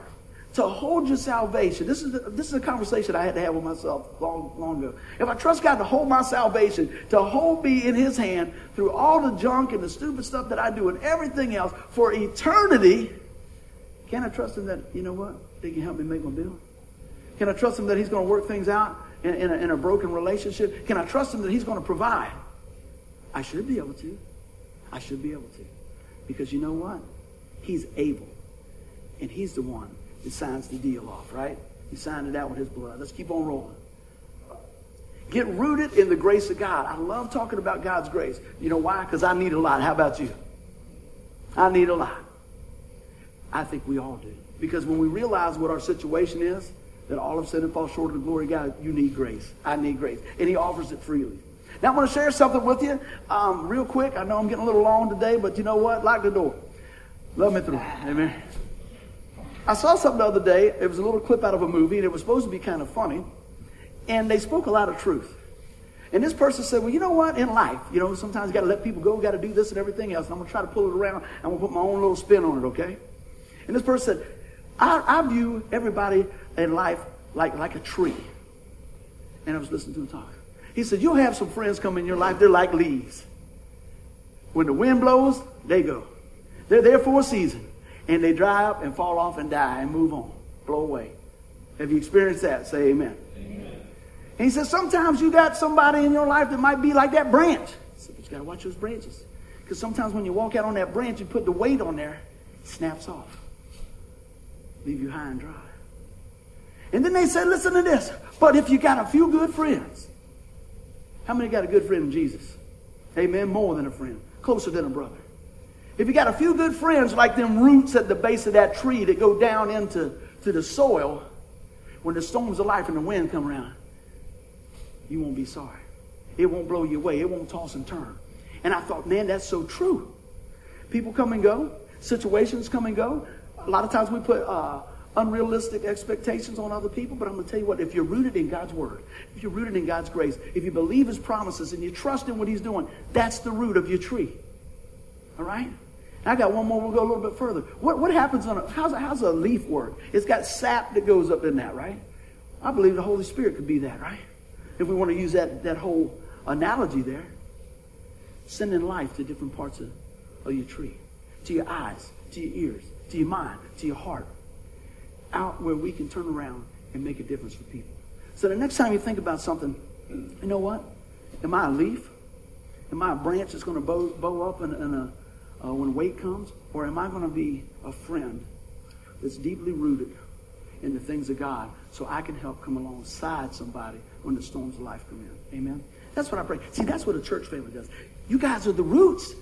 to hold your salvation, this is the, this is a conversation I had to have with myself long, long ago. If I trust God to hold my salvation, to hold me in His hand through all the junk and the stupid stuff that I do and everything else for eternity, can I trust Him that, you know what, they can help me make my bill? Can I trust Him that He's going to work things out in, in, a, in a broken relationship? Can I trust Him that He's going to provide? I should be able to. I should be able to. Because you know what? He's able. And He's the one that signs the deal off, right? He signed it out with His blood. Let's keep on rolling. Get rooted in the grace of God. I love talking about God's grace. You know why? Because I need a lot. How about you? I need a lot. I think we all do. Because when we realize what our situation is, that all of sin and fall short of the glory of God, you need grace. I need grace. And He offers it freely. Now I want to share something with you um, real quick. I know I'm getting a little long today, but you know what? Lock the door. Love me through. Amen. I saw something the other day. It was a little clip out of a movie, and it was supposed to be kind of funny. And they spoke a lot of truth. And this person said, well, you know what? In life, you know, sometimes you got to let people go, got to do this and everything else. And I'm going to try to pull it around. I'm going to put my own little spin on it, okay? And this person said, I, I view everybody in life like, like a tree. And I was listening to him talk. He said, you'll have some friends come in your life. They're like leaves. When the wind blows, they go. They're there for a season. And they dry up and fall off and die and move on. Blow away. Have you experienced that? Say amen. Amen. And he said, sometimes you got somebody in your life that might be like that branch. I said, but you got to watch those branches. Because sometimes when you walk out on that branch, you put the weight on there, it snaps off. Leave you high and dry. And then they said, listen to this. But if you got a few good friends. How many got a good friend in Jesus? Amen. More than a friend. Closer than a brother. If you got a few good friends like them roots at the base of that tree that go down into to the soil, when the storms of life and the wind come around, you won't be sorry. It won't blow you away. It won't toss and turn. And I thought, man, that's so true. People come and go. Situations come and go. A lot of times we put uh, unrealistic expectations on other people, but I'm going to tell you what, if you're rooted in God's word, if you're rooted in God's grace, if you believe His promises and you trust in what He's doing, that's the root of your tree. All right? I got one more. We'll go a little bit further. What what happens on a, how's a, how's a leaf work? It's got sap that goes up in that, right? I believe the Holy Spirit could be that, right? If we want to use that, that whole analogy there. Sending life to different parts of, of your tree. To your eyes, to your ears, to your mind, to your heart. Out where we can turn around and make a difference for people. So the next time you think about something, you know what? Am I a leaf? Am I a branch that's going to bow, bow up in, in a... Uh, when weight comes, or am I going to be a friend that's deeply rooted in the things of God so I can help come alongside somebody when the storms of life come in? Amen? That's what I pray. See, that's what a church family does. You guys are the roots,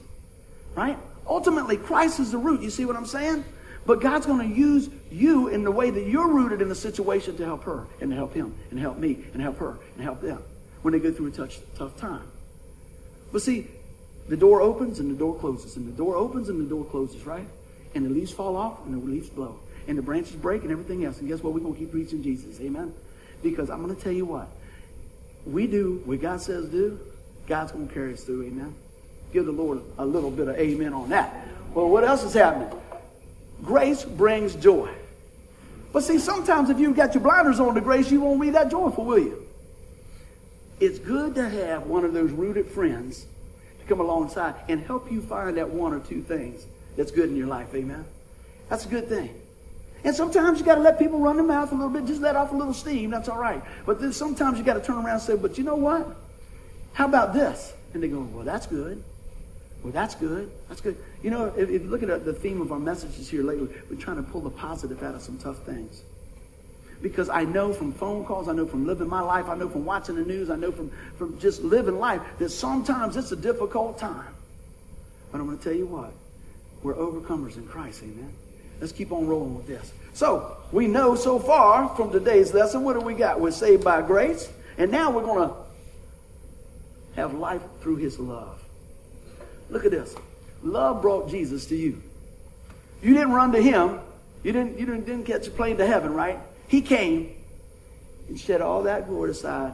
right? Ultimately, Christ is the root. You see what I'm saying? But God's going to use you in the way that you're rooted in the situation to help her and to help him and help me and help her and help them when they go through a tough, tough time. But see, the door opens and the door closes, and the door opens and the door closes, right? And the leaves fall off and the leaves blow, and the branches break and everything else. And guess what? We're going to keep preaching Jesus, amen? Because I'm going to tell you what. We do what God says do, God's going to carry us through, amen? Give the Lord a little bit of amen on that. Well, what else is happening? Grace brings joy. But see, sometimes if you've got your blinders on to grace, you won't be that joyful, will you? It's good to have one of those rooted friends come alongside and help you find that one or two things that's good in your life. Amen. That's a good thing. And sometimes you got to let people run their mouth a little bit. Just let off a little steam. That's all right. But then sometimes you got to turn around and say, but you know what? How about this? And they go, well, that's good. Well, that's good. That's good. You know, if, if you look at the theme of our messages here lately, we're trying to pull the positive out of some tough things. Because I know from phone calls, I know from living my life, I know from watching the news, I know from, from just living life that sometimes it's a difficult time. But I'm going to tell you what, we're overcomers in Christ, amen? Let's keep on rolling with this. So we know so far from today's lesson, what do we got? We're saved by grace. And now we're going to have life through his love. Look at this. Love brought Jesus to you. You didn't run to him. You didn't, you didn't, didn't catch a plane to heaven, right? He came and shed all that glory aside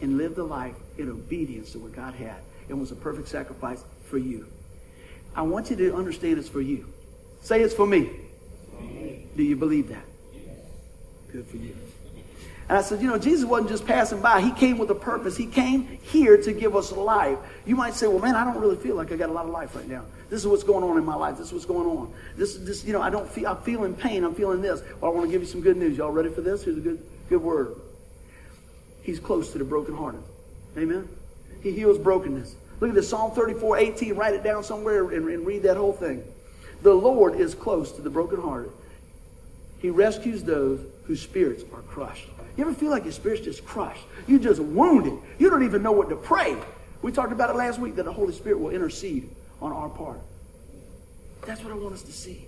and lived the life in obedience to what God had. It was a perfect sacrifice for you. I want you to understand it's for you. Say it's for me. Amen. Do you believe that? Yes. Good for you. And I said, you know, Jesus wasn't just passing by. He came with a purpose. He came here to give us life. You might say, well, man, I don't really feel like I got a lot of life right now. This is what's going on in my life. This is what's going on. This, this, you know, I don't feel, I'm feeling pain. I'm feeling this. Well, I want to give you some good news. Y'all ready for this? Here's a good, good word. He's close to the brokenhearted. Amen. He heals brokenness. Look at this, Psalm thirty-four, eighteen. Write it down somewhere and, and read that whole thing. The Lord is close to the brokenhearted. He rescues those whose spirits are crushed. You ever feel like your spirit's just crushed? You're just wounded. You don't even know what to pray. We talked about it last week that the Holy Spirit will intercede on our part. That's what I want us to see.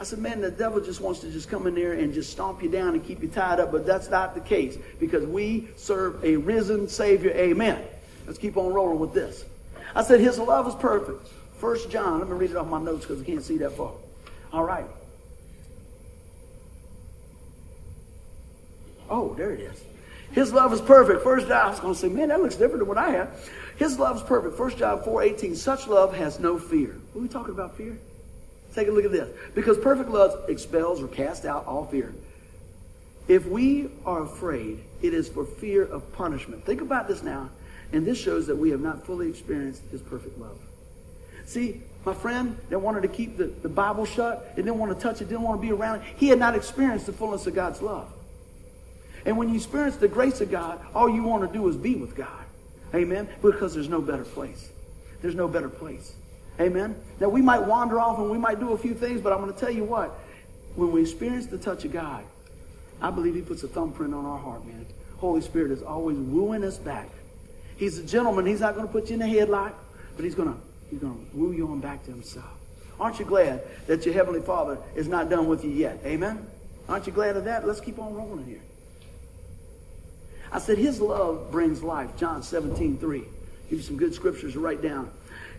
I said, man, the devil just wants to just come in there and just stomp you down and keep you tied up. But that's not the case because we serve a risen Savior. Amen. Let's keep on rolling with this. I said, his love is perfect. First John, let me read it off my notes because I can't see that far. All right. Oh, there it is. His love is perfect. First John, I was going to say, man, that looks different than what I have. His love is perfect. First John four eighteen, such love has no fear. What are we talking about fear? Take a look at this. Because perfect love expels or casts out all fear. If we are afraid, it is for fear of punishment. Think about this now. And this shows that we have not fully experienced his perfect love. See, my friend that wanted to keep the, the Bible shut and didn't want to touch it, didn't want to be around it, he had not experienced the fullness of God's love. And when you experience the grace of God, all you want to do is be with God. Amen? Because there's no better place. There's no better place. Amen? Now, we might wander off and we might do a few things, but I'm going to tell you what. When we experience the touch of God, I believe he puts a thumbprint on our heart, man. Holy Spirit is always wooing us back. He's a gentleman. He's not going to put you in a headlock, but he's going to, he's going to woo you on back to himself. Aren't you glad that your Heavenly Father is not done with you yet? Amen? Aren't you glad of that? Let's keep on rolling here. I said, his love brings life. John seventeen, three. Give you some good scriptures to write down.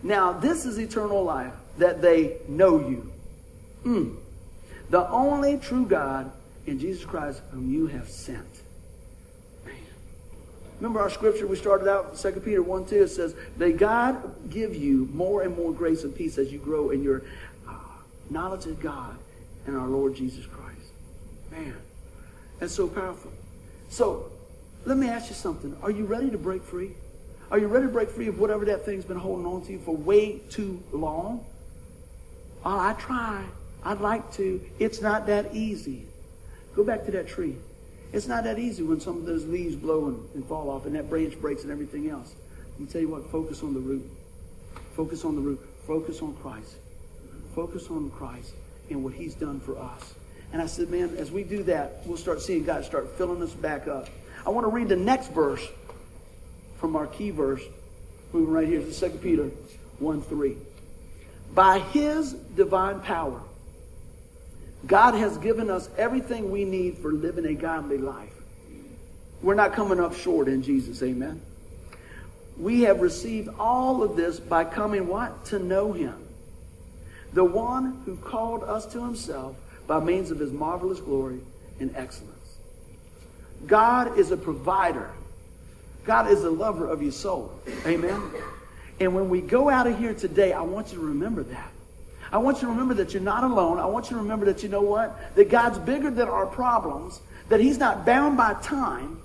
Now, this is eternal life, that they know you. Mm. The only true God in Jesus Christ whom you have sent. Man. Remember our scripture we started out, Second Peter one, two. It says, may God give you more and more grace and peace as you grow in your uh, knowledge of God and our Lord Jesus Christ. Man, that's so powerful. So, let me ask you something. Are you ready to break free? Are you ready to break free of whatever that thing's been holding on to you for way too long? Oh, I try. I'd like to. It's not that easy. Go back to that tree. It's not that easy when some of those leaves blow and, and fall off and that branch breaks and everything else. Let me tell you what, focus on the root. Focus on the root. Focus on Christ. Focus on Christ and what he's done for us. And I said, man, as we do that, we'll start seeing God start filling us back up. I want to read the next verse from our key verse. Moving right here to Second Peter one, three. By his divine power, God has given us everything we need for living a godly life. We're not coming up short in Jesus, amen? We have received all of this by coming what? To know him. The one who called us to himself by means of his marvelous glory and excellence. God is a provider. God is a lover of your soul. Amen. And when we go out of here today, I want you to remember that. I want you to remember that you're not alone. I want you to remember that you know what? That God's bigger than our problems. That he's not bound by time.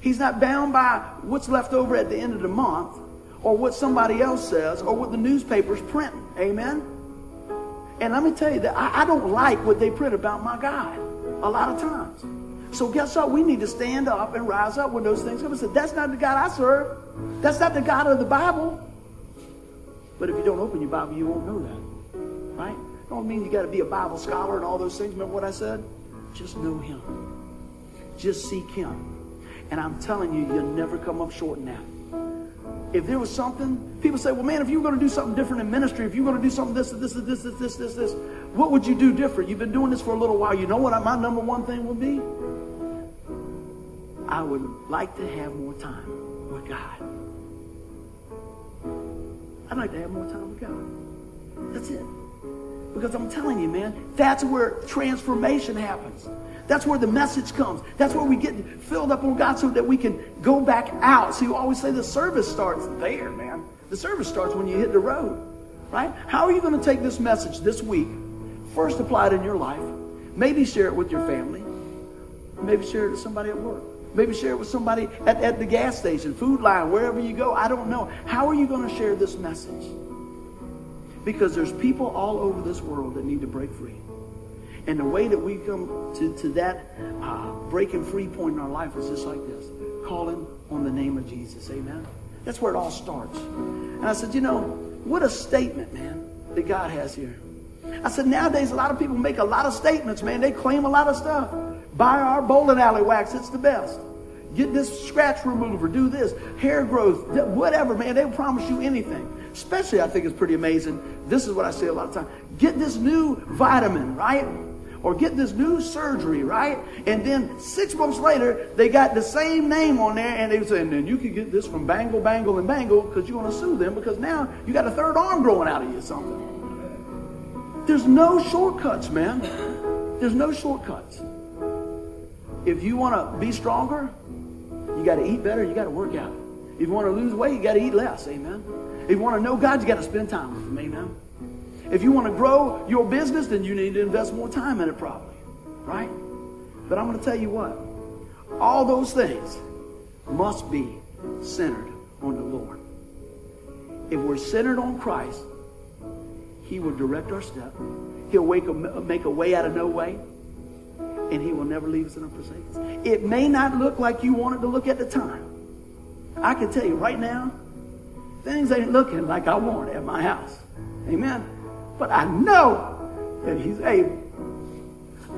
He's not bound by what's left over at the end of the month. Or what somebody else says. Or what the newspaper's printing. Amen. And let me tell you that I, I don't like what they print about my God. A lot of times. So guess what? We need to stand up and rise up when those things come. And say, that's not the God I serve. That's not the God of the Bible. But if you don't open your Bible, you won't know that. Right? Don't mean you got to be a Bible scholar and all those things. Remember what I said? Just know him. Just seek him. And I'm telling you, you'll never come up short in that. If there was something, people say, well, man, if you were going to do something different in ministry, if you were going to do something this, this, this, this, this, this, this, What would you do different? You've been doing this for a little while. You know what my number one thing would be? I would like to have more time with God. I'd like to have more time with God. That's it. Because I'm telling you, man, that's where transformation happens. That's where the message comes. That's where we get filled up on God so that we can go back out. So you always say the service starts there, man. The service starts when you hit the road, right? How are you going to take this message this week? First, apply it in your life. Maybe share it with your family. Maybe share it with somebody at work. Maybe share it with somebody at, at the gas station, food line, wherever you go. I don't know. How are you going to share this message? Because there's people all over this world that need to break free. And the way that we come to, to that uh, breaking free point in our life is just like this. Calling on the name of Jesus. Amen. That's where it all starts. And I said, you know, what a statement, man, that God has here. I said, nowadays, a lot of people make a lot of statements, man. They claim a lot of stuff. Buy our bowling alley wax. It's the best. Get this scratch remover. Do this. Hair growth. Whatever, man. They'll promise you anything. Especially, I think it's pretty amazing. This is what I say a lot of times. Get this new vitamin, right? Or get this new surgery, right? And then six months later, they got the same name on there, and they were saying, then you can get this from Bangle, Bangle, and Bangle, because you're going to sue them, because now you got a third arm growing out of you or something. There's no shortcuts, man. There's no shortcuts. If you want to be stronger, you got to eat better, you got to work out. If you want to lose weight, you got to eat less, amen? If you want to know God, you got to spend time with him, amen? If you want to grow your business, then you need to invest more time in it probably, right? But I'm going to tell you what. All those things must be centered on the Lord. If we're centered on Christ, he will direct our step. He'll wake a, make a way out of no way. And he will never leave us and forsake us. It may not look like you want it to look at the time. I can tell you right now, things ain't looking like I want at my house. Amen. But I know that he's able.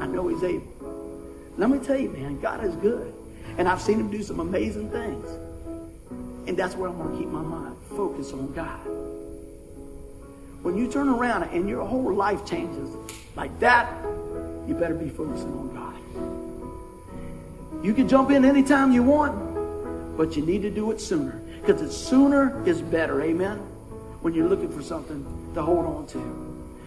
I know he's able. Let me tell you, man, God is good. And I've seen him do some amazing things. And that's where I want to keep my mind. Focus on God. When you turn around and your whole life changes like that, you better be focusing on God. You can jump in anytime you want, but you need to do it sooner. Because the sooner is better, amen? When you're looking for something to hold on to.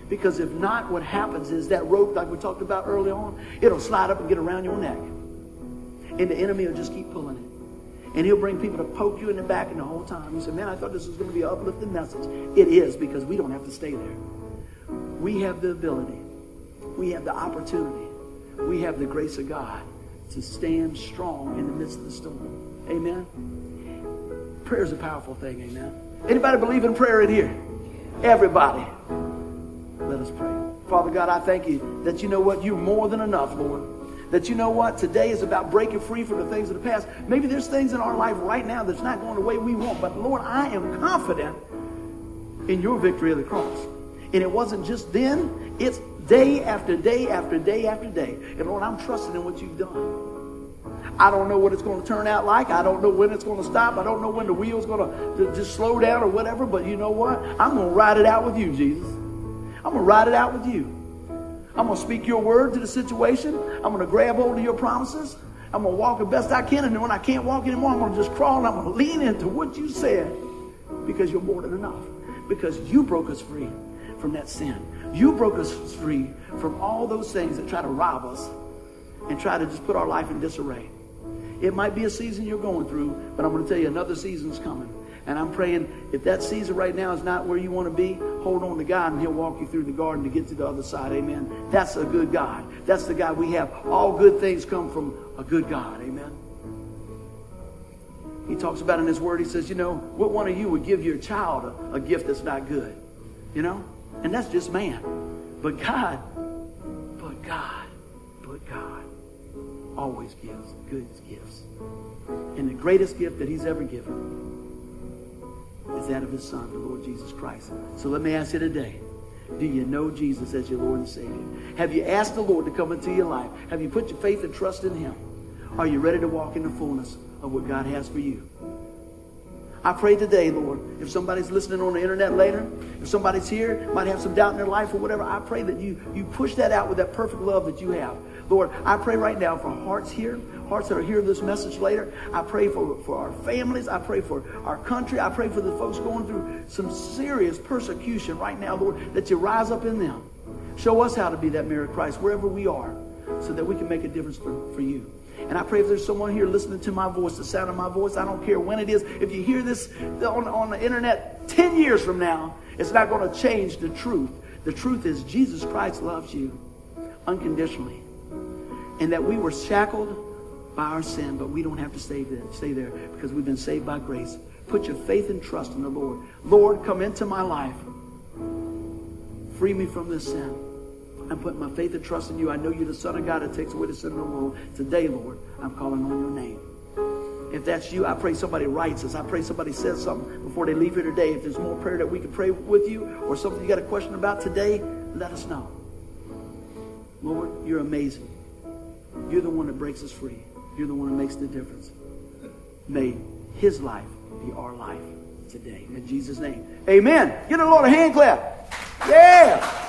Because if not, what happens is that rope, like we talked about early on, it'll slide up and get around your neck. And the enemy will just keep pulling it. And he'll bring people to poke you in the back and the whole time. You say, man, I thought this was going to be an uplifting message. It is, because we don't have to stay there. We have the ability. We have the opportunity. We have the grace of God to stand strong in the midst of the storm. Amen? Prayer is a powerful thing, amen? Anybody believe in prayer in here? Everybody. Let us pray. Father God, I thank you that you know what? You're more than enough, Lord. That you know what? Today is about breaking free from the things of the past. Maybe there's things in our life right now that's not going the way we want. But Lord, I am confident in your victory of the cross. And it wasn't just then. It's day after day after day after day. And Lord, I'm trusting in what you've done. I don't know what it's going to turn out like. I don't know when it's going to stop. I don't know when the wheel's going to just slow down or whatever. But you know what? I'm going to ride it out with you, Jesus. I'm going to ride it out with you. I'm going to speak your word to the situation. I'm going to grab hold of your promises. I'm going to walk the best I can. And then when I can't walk anymore, I'm going to just crawl and I'm going to lean into what you said. Because you're more than enough. Because you broke us free from that sin. You broke us free from all those things that try to rob us and try to just put our life in disarray. It might be a season you're going through, but I'm going to tell you another season's coming. And I'm praying if that season right now is not where you want to be, hold on to God and he'll walk you through the garden to get to the other side. Amen. That's a good God. That's the God we have. All good things come from a good God. Amen. He talks about in his word, he says, you know, what one of you would give your child a, a gift that's not good? You know? And that's just man. But God, but God, but God always gives good gifts. And the greatest gift that he's ever given is that of his son, the Lord Jesus Christ. So let me ask you today, do you know Jesus as your Lord and Savior? Have you asked the Lord to come into your life? Have you put your faith and trust in him? Are you ready to walk in the fullness of what God has for you? I pray today, Lord, if somebody's listening on the internet later, if somebody's here, might have some doubt in their life or whatever, I pray that you, you push that out with that perfect love that you have. Lord, I pray right now for hearts here, hearts that are hearing this message later. I pray for, for our families. I pray for our country. I pray for the folks going through some serious persecution right now, Lord, that you rise up in them. Show us how to be that mirror of Christ wherever we are so that we can make a difference for, for you. And I pray if there's someone here listening to my voice, the sound of my voice, I don't care when it is. If you hear this on, on the internet ten years from now, it's not going to change the truth. The truth is Jesus Christ loves you unconditionally. And that we were shackled by our sin, but we don't have to stay there, stay there because we've been saved by grace. Put your faith and trust in the Lord. Lord, come into my life. Free me from this sin. I'm putting my faith and trust in you. I know you're the Son of God that takes away the sin of the world. Today, Lord, I'm calling on your name. If that's you, I pray somebody writes us. I pray somebody says something before they leave here today. If there's more prayer that we can pray with you or something you got a question about today, let us know. Lord, you're amazing. You're the one that breaks us free. You're the one that makes the difference. May his life be our life today. In Jesus' name, amen. Give the Lord a hand clap. Yeah.